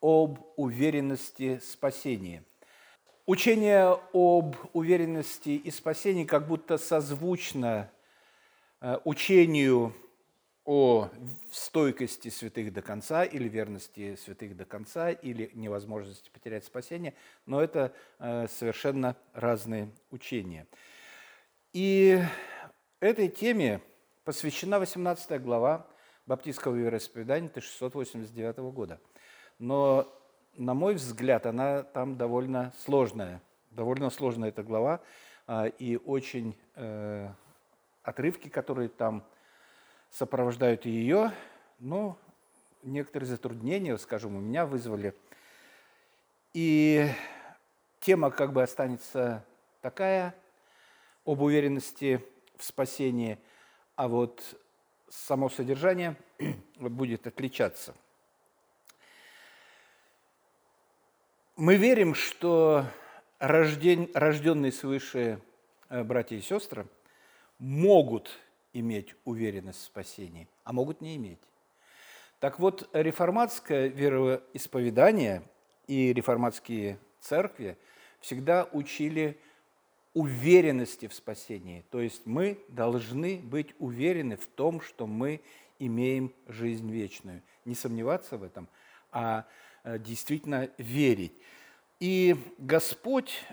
об уверенности в спасении. Учение об уверенности и спасении как будто созвучно учению о стойкости святых до конца или верности святых до конца или невозможности потерять спасение, но это совершенно разные учения. И этой теме посвящена 18 глава Баптистского вероисповедания 1689 года. Но, на мой взгляд, она там довольно сложная. Довольно сложная эта глава, и очень отрывки, которые там сопровождают ее, но некоторые затруднения, скажем, у меня вызвали. И тема как бы останется такая, об уверенности в спасении, а вот само содержание будет отличаться. Мы верим, что рожденные свыше братья и сестры могут иметь уверенность в спасении, а могут не иметь. Так вот, реформатское вероисповедание и реформатские церкви всегда учили уверенности в спасении, то есть мы должны быть уверены в том, что мы имеем жизнь вечную, не сомневаться в этом, а действительно верить. И Господь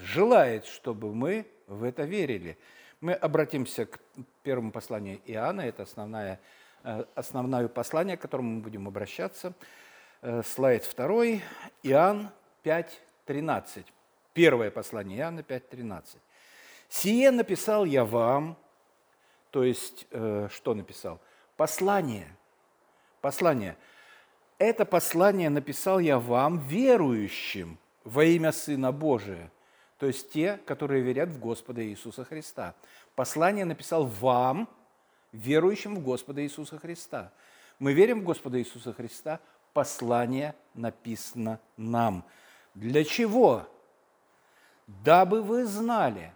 желает, чтобы мы в это верили. Мы обратимся к первому посланию Иоанна, это основное послание, к которому мы будем обращаться. Слайд 2, Иоанн 5:13. Первое послание Иоанна 5:13. «Сие написал я вам», то есть что написал? Послание. «Это послание написал я вам, верующим во имя Сына Божия». То есть те, которые верят в Господа Иисуса Христа. Послание написал вам, верующим в Господа Иисуса Христа. Мы верим в Господа Иисуса Христа, послание написано нам. Для чего? Дабы вы знали.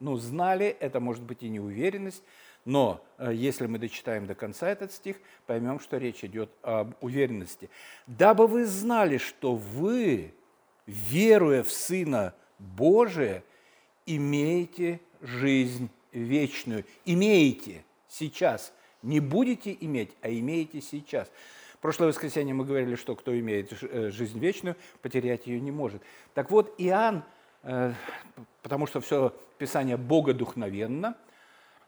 Ну, знали, это может быть и неуверенность, но если мы дочитаем до конца этот стих, поймем, что речь идет об уверенности. «Дабы вы знали, что вы, веруя в Сына Божие, имеете жизнь вечную». Имеете сейчас. Не будете иметь, а имеете сейчас. В прошлое воскресенье мы говорили, что кто имеет жизнь вечную, потерять ее не может. Так вот, Иоанн, потому что все Писание богодухновенно,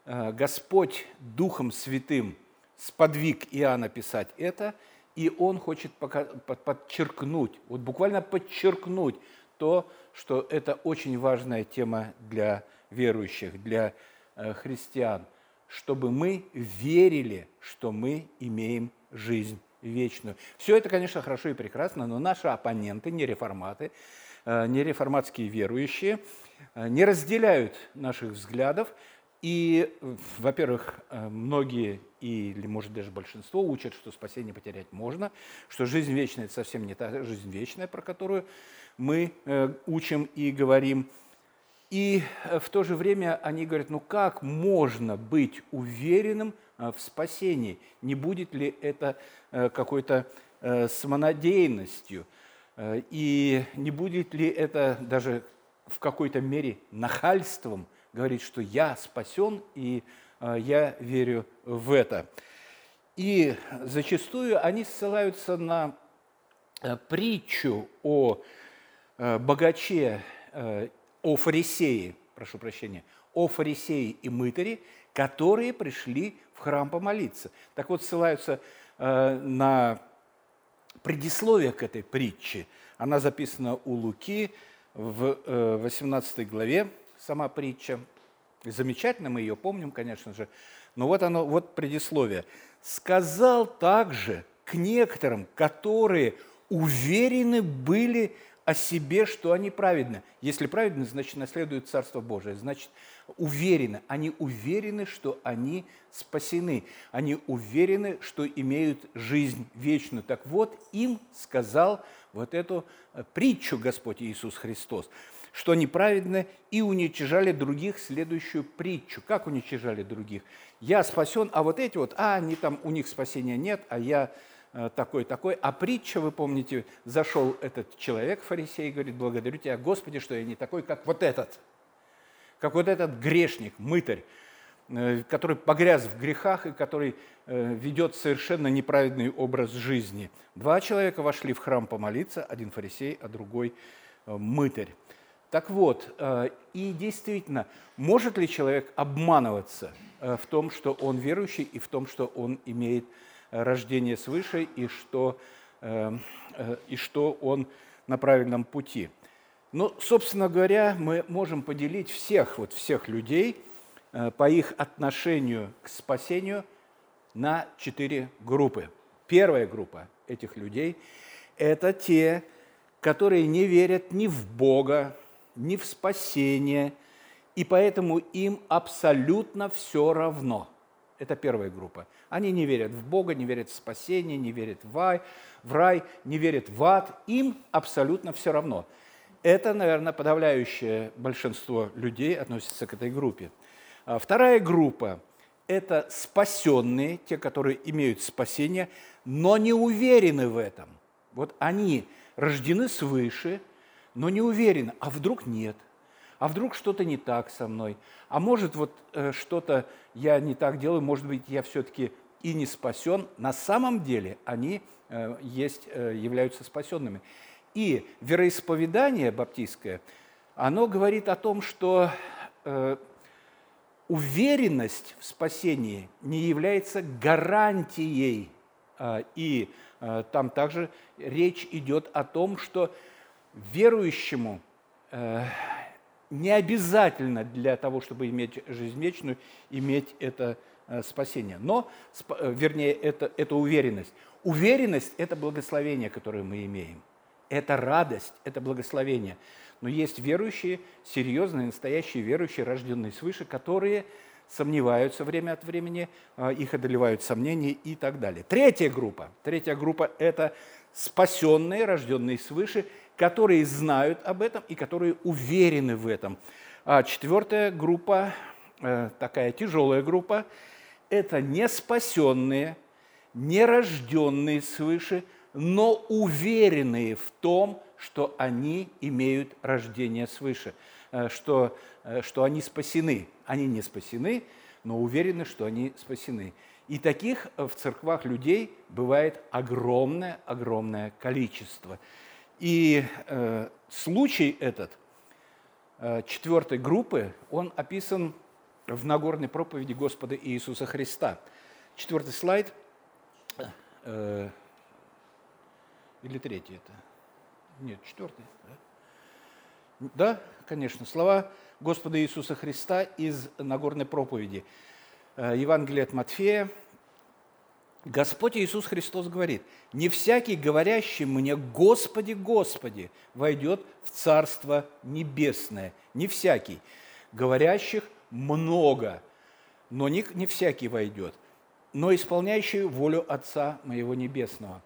Господь Духом Святым сподвиг Иоанна писать это, и он хочет подчеркнуть, вот буквально подчеркнуть, то, что это очень важная тема для верующих, для христиан, чтобы мы верили, что мы имеем жизнь вечную. Все это, конечно, хорошо и прекрасно, но наши оппоненты, не реформаты, не реформатские верующие, не разделяют наших взглядов. И, во-первых, многие или, может, даже большинство учат, что спасение потерять можно, что жизнь вечная – это совсем не та жизнь вечная, про которую мы учим и говорим. И в то же время они говорят, ну как можно быть уверенным в спасении? Не будет ли это какой-то самонадеянностью? И не будет ли это даже в какой-то мере нахальством? Говорит, что я спасен, и я верю в это. И зачастую они ссылаются на притчу о богаче, о фарисее и мытаре, которые пришли в храм помолиться. Так вот, ссылаются на предисловие к этой притче. Она записана у Луки в 18 главе. Сама притча. Замечательно, мы ее помним, конечно же. Но вот оно, вот предисловие. «Сказал также к некоторым, которые уверены были о себе, что они праведны». Если праведны, значит, наследуют Царство Божие. Значит, уверены. Они уверены, что они спасены. Они уверены, что имеют жизнь вечную. Так вот, им сказал вот эту притчу Господь Иисус Христос, что неправедно, и уничижали других следующую притчу. Как уничижали других? Я спасен, а вот эти вот, они там, у них спасения нет, а я такой-такой. А притча, вы помните, зашел этот человек, фарисей, и говорит: благодарю тебя, Господи, что я не такой, как вот этот грешник, мытарь, который погряз в грехах и который ведет совершенно неправедный образ жизни. Два человека вошли в храм помолиться, один фарисей, а другой мытарь. Так вот, и действительно, может ли человек обманываться в том, что он верующий, и в том, что он имеет рождение свыше, и что он на правильном пути? Ну, собственно говоря, мы можем поделить всех людей по их отношению к спасению на 4 группы. Первая группа этих людей – это те, которые не верят ни в Бога, ни в спасение, и поэтому им абсолютно все равно. Это первая группа. Они не верят в Бога, не верят в спасение, не верят в рай, не верят в ад. Им абсолютно все равно. Это, наверное, подавляющее большинство людей относится к этой группе. Вторая группа – это спасенные, те, которые имеют спасение, но не уверены в этом. Вот они рождены свыше, но не уверены, а вдруг нет, а вдруг что-то не так со мной, а может вот что-то я не так делаю, может быть, я все-таки и не спасен. На самом деле они являются спасенными. И вероисповедание баптистское, оно говорит о том, что уверенность в спасении не является гарантией. И там также речь идет о том, что верующему не обязательно для того, чтобы иметь жизнь вечную, иметь это спасение. Но, вернее, это уверенность. Уверенность – это благословение, которое мы имеем. Это радость, это благословение. Но есть верующие, серьезные, настоящие верующие, рожденные свыше, которые сомневаются время от времени, их одолевают сомнения и так далее. Третья группа – это спасенные, рожденные свыше, которые знают об этом и которые уверены в этом. А четвертая группа, такая тяжелая группа, это неспасенные, нерожденные свыше, но уверенные в том, что они имеют рождение свыше, что они спасены. Они не спасены, но уверены, что они спасены. И таких в церквах людей бывает огромное-огромное количество. И случай этот четвертой группы, он описан в Нагорной проповеди Господа Иисуса Христа. 4-й слайд. Или 3-й это? Нет, 4-й. Да, конечно, слова Господа Иисуса Христа из Нагорной проповеди. Евангелие от Матфея. Господь Иисус Христос говорит: «Не всякий, говорящий мне: Господи, Господи, войдет в Царство Небесное». Не всякий. Говорящих много, но не всякий войдет, но исполняющий волю Отца Моего Небесного.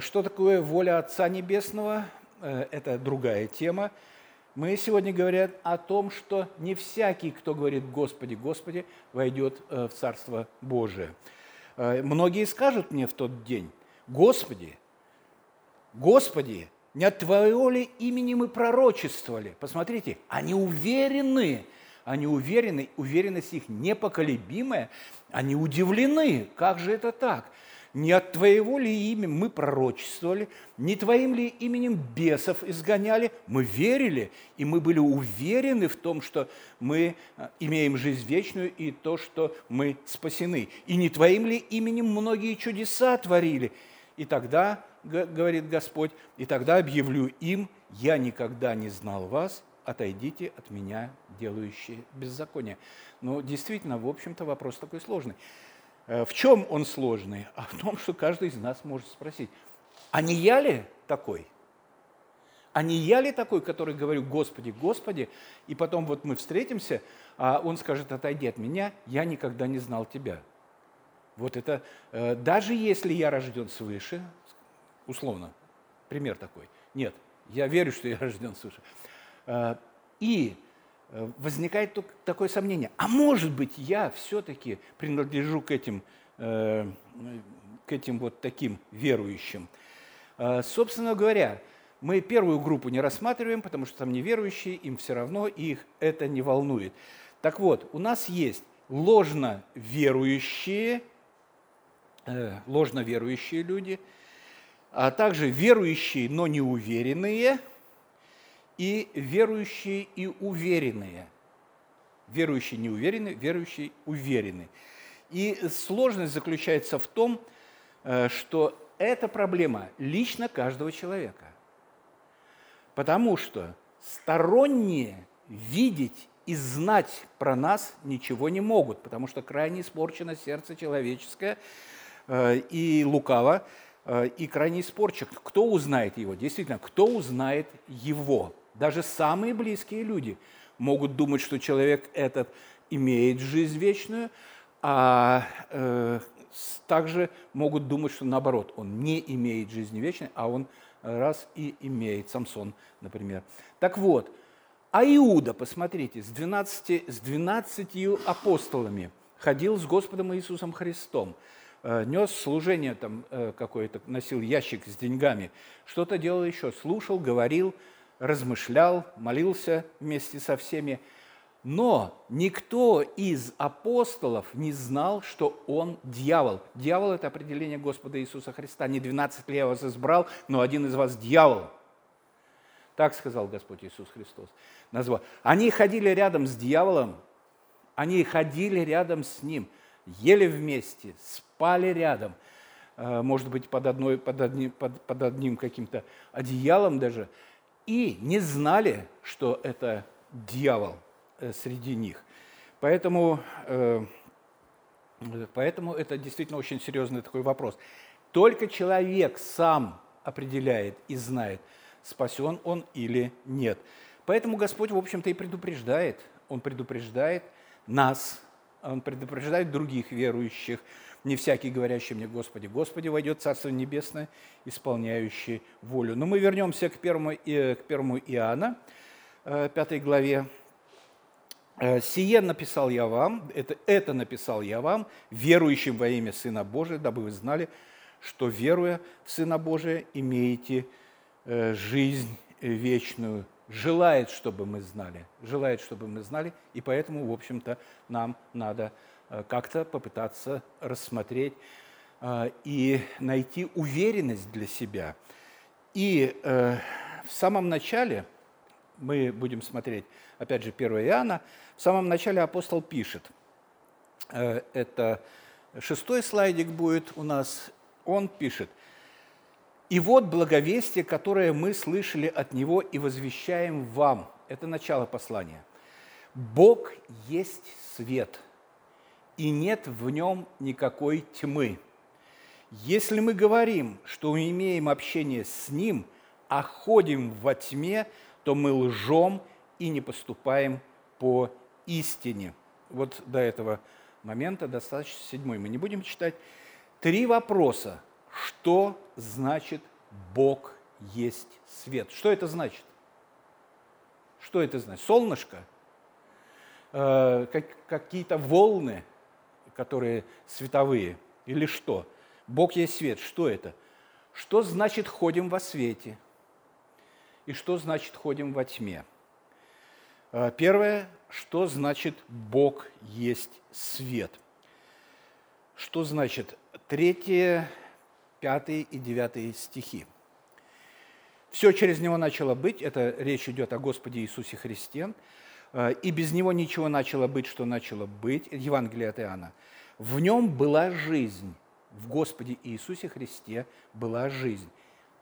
Что такое воля Отца Небесного? Это другая тема. Мы сегодня говорим о том, что не всякий, кто говорит «Господи, Господи», войдет в Царство Божие. Многие скажут мне в тот день: «Господи, Господи, не от Твоего ли имени мы пророчествовали?» Посмотрите, они уверены, уверенность их непоколебимая, они удивлены, как же это так? «Не от Твоего ли имени мы пророчествовали, не Твоим ли именем бесов изгоняли?» Мы верили, и мы были уверены в том, что мы имеем жизнь вечную и то, что мы спасены. «И не Твоим ли именем многие чудеса творили?» И тогда, говорит Господь, «и тогда объявлю им: я никогда не знал вас, отойдите от меня, делающие беззаконие». Ну, действительно, в общем-то, вопрос такой сложный. В чем он сложный? А в том, что каждый из нас может спросить: а не я ли такой? А не я ли такой, который говорю: Господи, Господи, и потом вот мы встретимся, а он скажет: отойди от меня, я никогда не знал тебя. Вот это, даже если я рожден свыше, условно, пример такой, нет, я верю, что я рожден свыше, и возникает только такое сомнение: а может быть, я все-таки принадлежу к этим к этим вот таким верующим. Собственно говоря, мы первую группу не рассматриваем, потому что там неверующие, им все равно, их это не волнует. Так вот, у нас есть ложно верующие люди, а также верующие, но не уверенные, и верующие и уверенные. Верующие не уверены, верующие уверены. И сложность заключается в том, что это проблема лично каждого человека. Потому что сторонние видеть и знать про нас ничего не могут, потому что крайне испорчено сердце человеческое и лукаво, и крайне испорчен. Кто узнает его? Действительно, кто узнает его? Даже самые близкие люди могут думать, что человек этот имеет жизнь вечную, а также могут думать, что наоборот, он не имеет жизни вечной, а он раз и имеет, Самсон, например. Так вот, а Иуда, посмотрите, с 12 апостолами ходил с Господом Иисусом Христом, нес служение там какое-то, носил ящик с деньгами, что-то делал еще, слушал, говорил, размышлял, молился вместе со всеми. Но никто из апостолов не знал, что он дьявол. Дьявол – это определение Господа Иисуса Христа. Не 12 ли я вас избрал, но один из вас – дьявол. Так сказал Господь Иисус Христос. Назвал. Они ходили рядом с дьяволом, они ходили рядом с ним, ели вместе, спали рядом, может быть, под одним каким-то одеялом даже, и не знали, что это дьявол среди них. Поэтому это действительно очень серьезный такой вопрос. Только человек сам определяет и знает, спасен он или нет. Поэтому Господь, в общем-то, и предупреждает. Он предупреждает нас, Он предупреждает других верующих. Не всякий, говорящий мне «Господи, Господи, войдет в Царство Небесное, исполняющий волю». Но мы вернемся к 1 Иоанна, 5 главе. «Сие написал я вам, это написал я вам, верующим во имя Сына Божия, дабы вы знали, что, веруя в Сына Божия, имеете жизнь вечную». Желает, чтобы мы знали, и поэтому, в общем-то, нам надо как-то попытаться рассмотреть и найти уверенность для себя. И в самом начале, мы будем смотреть, опять же, 1 Иоанна, в самом начале апостол пишет, это 6 слайдик будет у нас, он пишет: «И вот благовестие, которое мы слышали от Него и возвещаем вам». Это начало послания. «Бог есть свет, и нет в Нем никакой тьмы. Если мы говорим, что имеем общение с Ним, а ходим во тьме, то мы лжем и не поступаем по истине». Вот до этого момента, до 107-й, мы не будем читать. 3 вопроса. Что значит «Бог есть свет»? Что это значит? Что это значит? Солнышко? Какие-то волны, которые световые? Или что? Бог есть свет. Что это? Что значит «ходим во свете»? И что значит «ходим во тьме»? Первое. Что значит «Бог есть свет»? Что значит? Третье. 5 и 9 стихи. «Все через Него начало быть», это речь идет о Господе Иисусе Христе, «и без Него ничего начало быть, что начало быть», Евангелие от Иоанна. «В Нем была жизнь», в Господе Иисусе Христе была жизнь.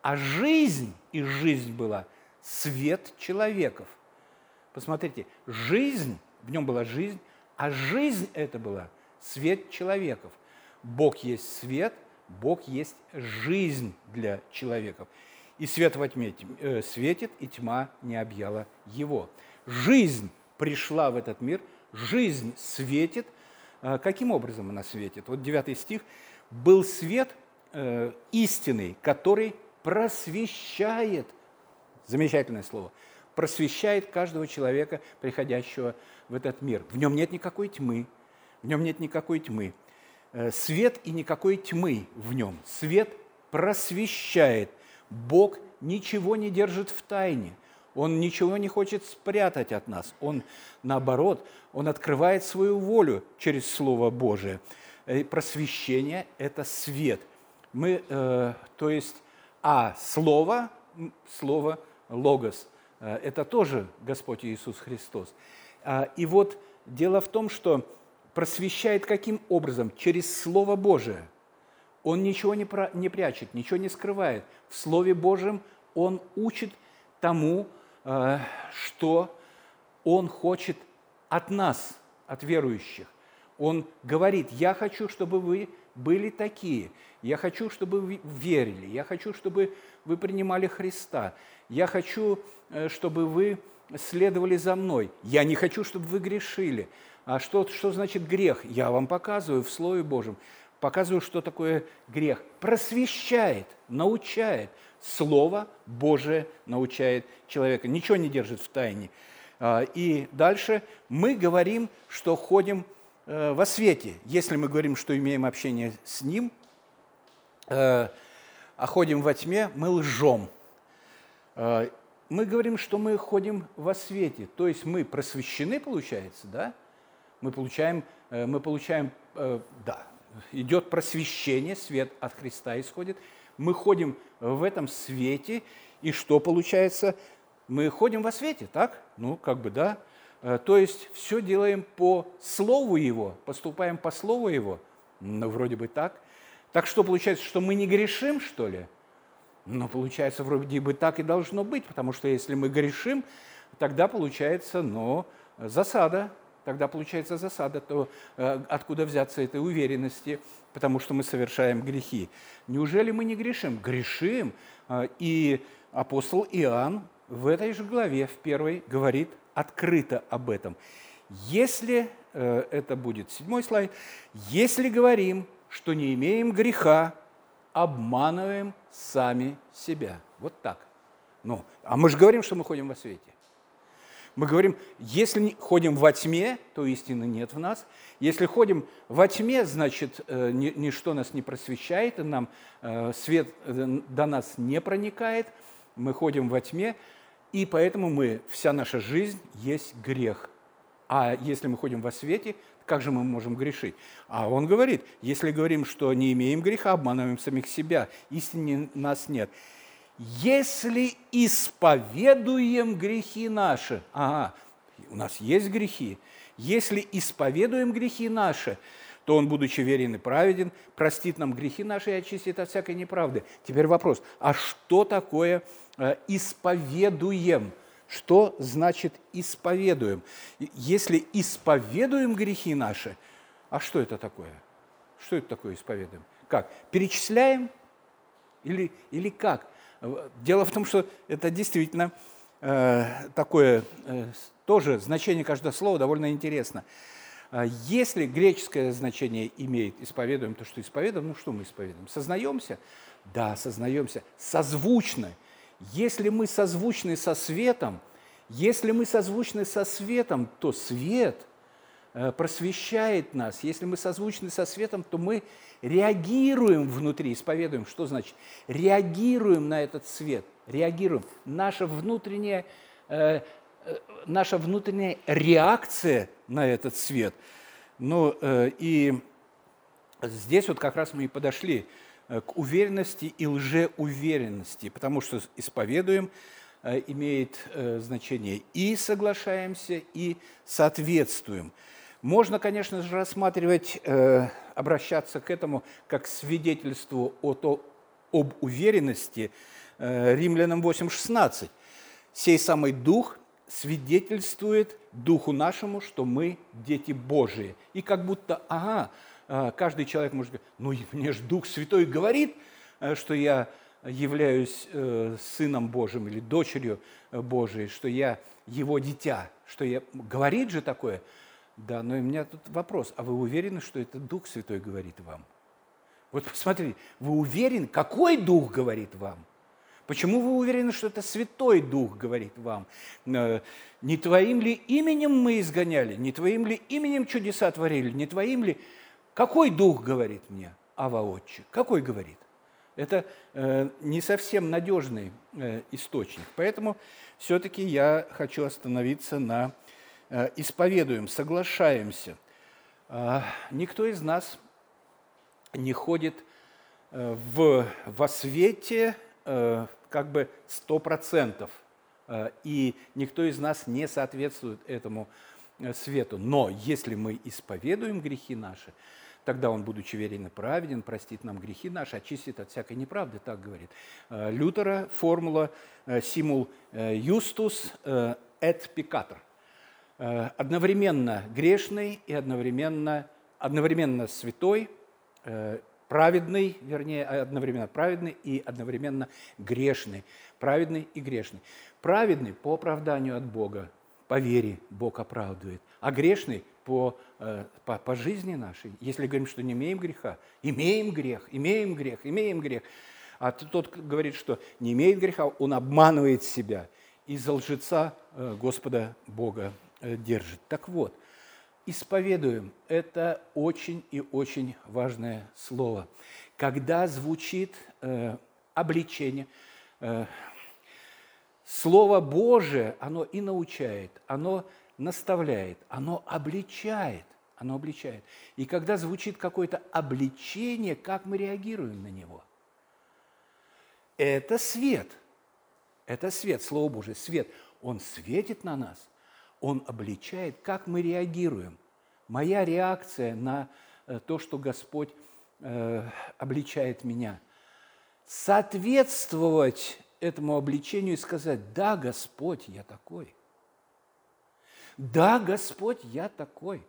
«А жизнь, и жизнь была свет человеков». Посмотрите, жизнь, в Нем была жизнь, а жизнь это была свет человеков. Бог есть свет, Бог есть жизнь для человеков. И свет во тьме светит, и тьма не объяла его. Жизнь пришла в этот мир, жизнь светит. Каким образом она светит? Вот 9 стих. «Был свет истинный, который просвещает», замечательное слово, «просвещает каждого человека, приходящего в этот мир». В нем нет никакой тьмы, в нем нет никакой тьмы. свет и никакой тьмы в нем. Свет просвещает. Бог ничего не держит в тайне. Он ничего не хочет спрятать от нас. Он, наоборот, он открывает свою волю через Слово Божие. Просвещение – это свет. Мы, то есть, Слово Логос. Это тоже Господь Иисус Христос. И вот дело в том, что просвещает каким образом? Через Слово Божие. Он ничего не прячет, ничего не скрывает. В Слове Божьем он учит тому, что он хочет от нас, от верующих. Он говорит: «Я хочу, чтобы вы были такие, я хочу, чтобы вы верили, я хочу, чтобы вы принимали Христа, я хочу, чтобы вы следовали за мной, я не хочу, чтобы вы грешили». А что значит грех? Я вам показываю в Слове Божьем, показываю, что такое грех. Просвещает, научает. Слово Божие научает человека, ничего не держит в тайне. И дальше мы говорим, что ходим во свете. Если мы говорим, что имеем общение с Ним, а ходим во тьме, мы лжем. Мы говорим, что мы ходим во свете, то есть мы просвещены, получается, да? Мы получаем, идет просвещение, свет от Христа исходит. Мы ходим в этом свете, и что получается? Мы ходим во свете, так? Да. То есть все делаем по Слову Его, поступаем по Слову Его, вроде бы так. Так что получается, что мы не грешим, что ли? Получается, вроде бы так и должно быть, потому что если мы грешим, тогда получается, засада. Тогда получается засада, то откуда взяться этой уверенности, потому что мы совершаем грехи. Неужели мы не грешим? Грешим. И апостол Иоанн в этой же главе, в первой, говорит открыто об этом. Если, это будет 7 слайд, если говорим, что не имеем греха, обманываем сами себя. Вот так. А мы же говорим, что мы ходим во свете. Мы говорим, если ходим во тьме, то истины нет в нас. Если ходим во тьме, значит, ничто нас не просвещает, и нам свет до нас не проникает. Мы ходим во тьме, и поэтому вся наша жизнь есть грех. А если мы ходим во свете, как же мы можем грешить? А он говорит, если говорим, что не имеем греха, обманываем самих себя, истины нас нет. Если исповедуем грехи наши, у нас есть грехи, если исповедуем грехи наши, то он, будучи верен и праведен, простит нам грехи наши и очистит от всякой неправды. Теперь вопрос, а что такое исповедуем? Что значит исповедуем? Если исповедуем грехи наши, а что это такое? Что это такое исповедуем? Как? Перечисляем или как? Дело в том, что это действительно такое тоже значение каждого слова довольно интересно. Если греческое значение имеет исповедуем то, что исповедуем, что мы исповедуем? Сознаемся? Да, сознаемся. Созвучны. Если мы созвучны со светом, то свет просвещает нас. Если мы созвучны со светом, то мы реагируем внутри, исповедуем. Что значит? Реагируем на этот свет, реагируем. Наша внутренняя реакция на этот свет. И здесь вот как раз мы и подошли к уверенности и лжеуверенности, потому что исповедуем имеет значение и соглашаемся, и соответствуем. Можно, конечно же, рассматривать, обращаться к этому как к свидетельству об уверенности Римлянам 8:16. «Сей самый Дух свидетельствует Духу нашему, что мы дети Божии». И как будто, каждый человек может говорить, мне же Дух Святой говорит, что я являюсь сыном Божьим или дочерью Божией, что я его дитя, что я... Говорит же такое? Да, но у меня тут вопрос, а вы уверены, что это Дух Святой говорит вам? Вот посмотрите, вы уверены, какой Дух говорит вам? Почему вы уверены, что это Святой Дух говорит вам? Не твоим ли именем мы изгоняли? Не твоим ли именем чудеса творили? Не твоим ли... Какой дух говорит мне, Ава Отче? Какой говорит? Это не совсем надежный источник. Поэтому все-таки я хочу остановиться на «исповедуем», «соглашаемся». Никто из нас не ходит во свете как бы 100%, и никто из нас не соответствует этому свету. Но если мы исповедуем грехи наши, тогда Он, будучи верен и праведен, простит нам грехи наши, очистит от всякой неправды, так говорит. Лютера формула «simul justus et peccator». Одновременно грешный и одновременно святой, праведный, вернее, одновременно праведный и одновременно грешный. Праведный и грешный. Праведный по оправданию от Бога, по вере Бог оправдывает, а грешный по жизни нашей. Если говорим, что не имеем греха, имеем грех, имеем грех, имеем грех. А тот говорит, что не имеет греха, он обманывает себя и за лжеца Господа Бога держит. Так вот, исповедуем – это очень и очень важное слово. Когда звучит обличение, Слово Божие, оно и научает, оно наставляет, оно обличает, оно обличает. И когда звучит какое-то обличение, как мы реагируем на него? Это свет, Слово Божие, свет. Он светит на нас, он обличает, как мы реагируем. Моя реакция на то, что Господь обличает меня, соответствовать этому обличению и сказать: «Да, Господь, я такой». «Да, Господь, я такой».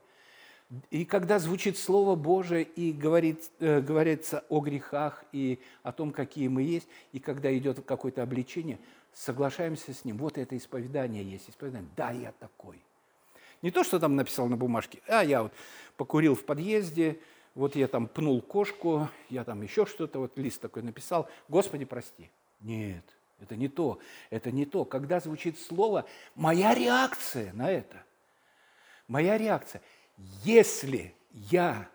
И когда звучит Слово Божие и говорится о грехах и о том, какие мы есть, и когда идет какое-то обличение, соглашаемся с ним. Вот это исповедание есть. Исповедание. Да, я такой. Не то, что там написал на бумажке. А я вот покурил в подъезде, вот я там пнул кошку, я там еще что-то, вот лист такой написал. Господи, прости. Нет, это не то, это не то. Когда звучит слово, моя реакция на это, моя реакция. Если я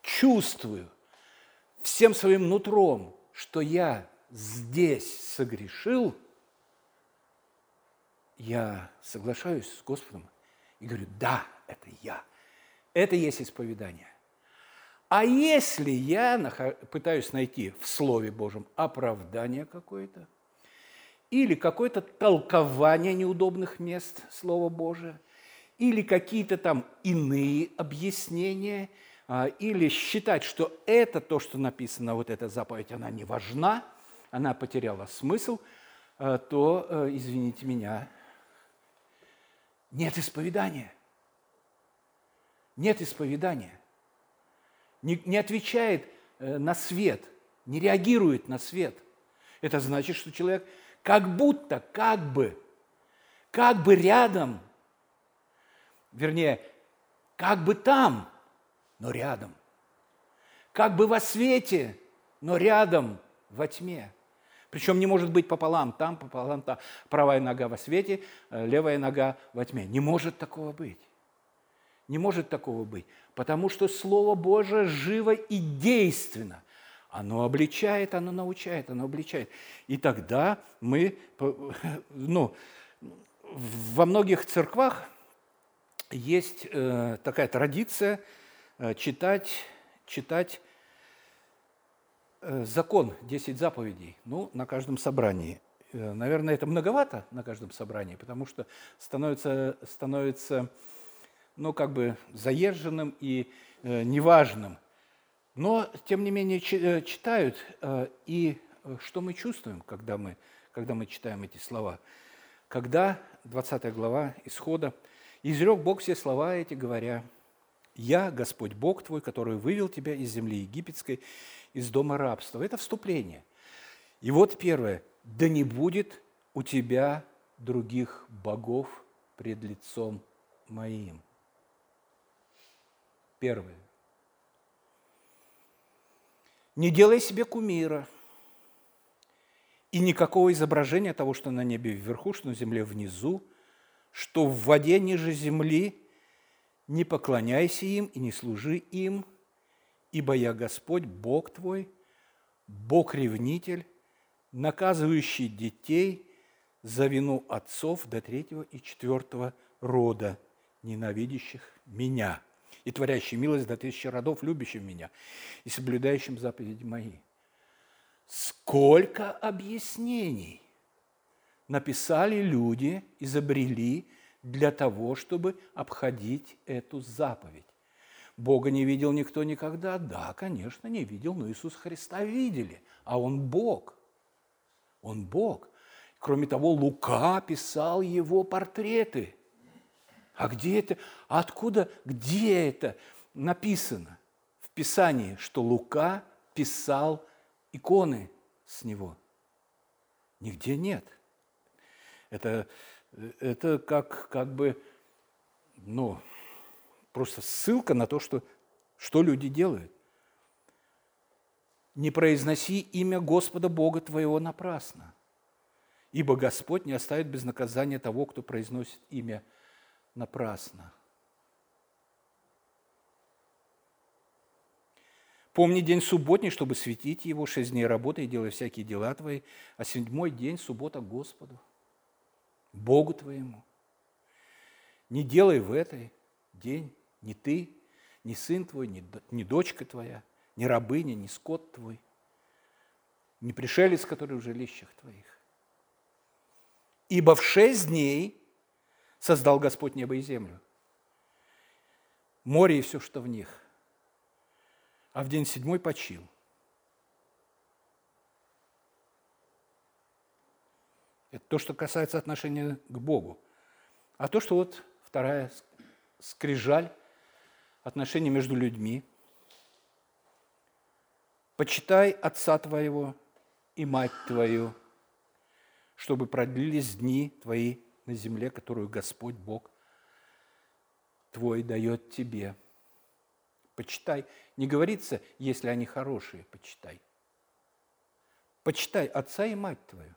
чувствую всем своим нутром, что я здесь согрешил, я соглашаюсь с Господом и говорю: да, это я. Это есть исповедание. А если я пытаюсь найти в Слове Божьем оправдание какое-то или какое-то толкование неудобных мест Слова Божия, или какие-то там иные объяснения, или считать, что это то, что написано, вот эта заповедь, она не важна, она потеряла смысл, то, извините меня, нет исповедания. Нет исповедания. Не отвечает на свет, не реагирует на свет. Это значит, что человек как будто, как бы рядом, вернее, как бы там, но рядом. Как бы во свете, но рядом, во тьме. Причем не может быть пополам там. Правая нога во свете, левая нога во тьме. Не может такого быть. Не может такого быть, потому что Слово Божие живо и действенно. Оно обличает, оно научает, оно обличает. И тогда мы, во многих церквах есть такая традиция читать закон, 10 заповедей, на каждом собрании. Наверное, это многовато на каждом собрании, потому что становится как бы заезженным и неважным. Но, тем не менее, читают, и что мы чувствуем, когда мы читаем эти слова? Когда, 20 глава Исхода, «Изрек Бог все слова эти, говоря: Я, Господь Бог твой, который вывел тебя из земли египетской, из дома рабства». Это вступление. И вот первое. «Да не будет у тебя других богов пред лицом моим». Первое. «Не делай себе кумира и никакого изображения того, что на небе вверху, что на земле внизу, что в воде ниже земли. Не поклоняйся им и не служи им, ибо я Господь, Бог твой, Бог-ревнитель, наказывающий детей за вину отцов до 3-го и 4-го рода, ненавидящих меня, и творящий милость до 1000 родов, любящим меня, и соблюдающим заповеди мои». Сколько объяснений написали люди, изобрели для того, чтобы обходить эту заповедь. Бога не видел никто никогда? Да, конечно, не видел, но Иисус Христа видели, а Он Бог. Он Бог. Кроме того, Лука писал его портреты. А где это? Откуда? Где это написано в Писании, что Лука писал иконы с него? Нигде нет. Это как бы просто ссылка на то, что люди делают. «Не произноси имя Господа Бога твоего напрасно, ибо Господь не оставит без наказания того, кто произносит имя напрасно». «Помни день субботний, чтобы светить его, 6 дней работай, делай всякие дела твои, а 7-й день – суббота Господу, Богу твоему. Не делай в этот день ни ты, ни сын твой, ни дочка твоя, ни рабыня, ни скот твой, ни пришелец, который в жилищах твоих. Ибо в 6 дней создал Господь небо и землю, море и все, что в них, а в день 7 почил». Это то, что касается отношения к Богу. А то, что вот вторая скрижаль, отношения между людьми. «Почитай отца твоего и мать твою, чтобы продлились дни твои на земле, которую Господь Бог твой дает тебе». Почитай. Не говорится, если они хорошие, почитай. Почитай отца и мать твою.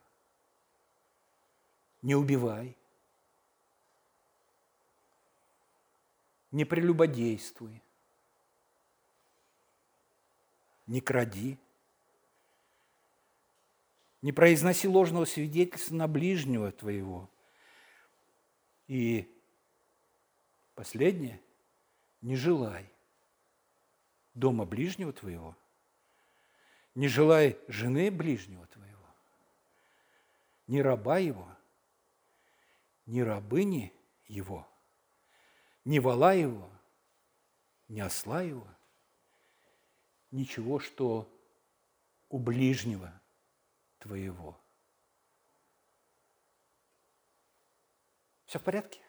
Не убивай, не прелюбодействуй, не кради, не произноси ложного свидетельства на ближнего твоего. И последнее, не желай дома ближнего твоего, не желай жены ближнего твоего, ни раба его, ни рабыни его, ни вола его, ни осла его, ничего, что у ближнего твоего. Все в порядке?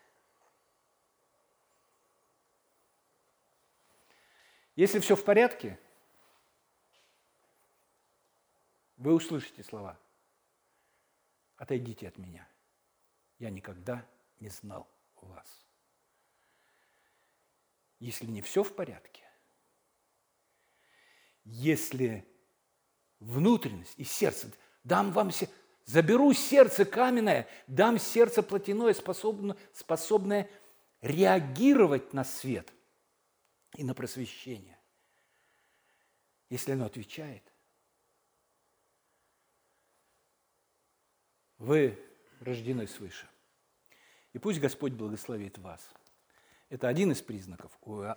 Если все в порядке, вы услышите слова: «Отойдите от меня. Я никогда не знал вас». Если не все в порядке, если внутренность и сердце, дам вам, заберу сердце каменное, дам сердце плотяное, способное реагировать на свет и на просвещение, если оно отвечает, вы рождены свыше. И пусть Господь благословит вас. Это один из признаков,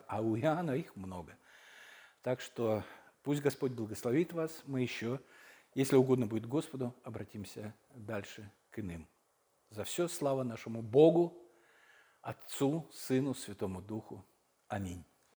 а у Иоанна их много. Так что пусть Господь благословит вас. Мы еще, если угодно будет Господу, обратимся дальше к иным. За все слава нашему Богу, Отцу, Сыну, Святому Духу. Аминь.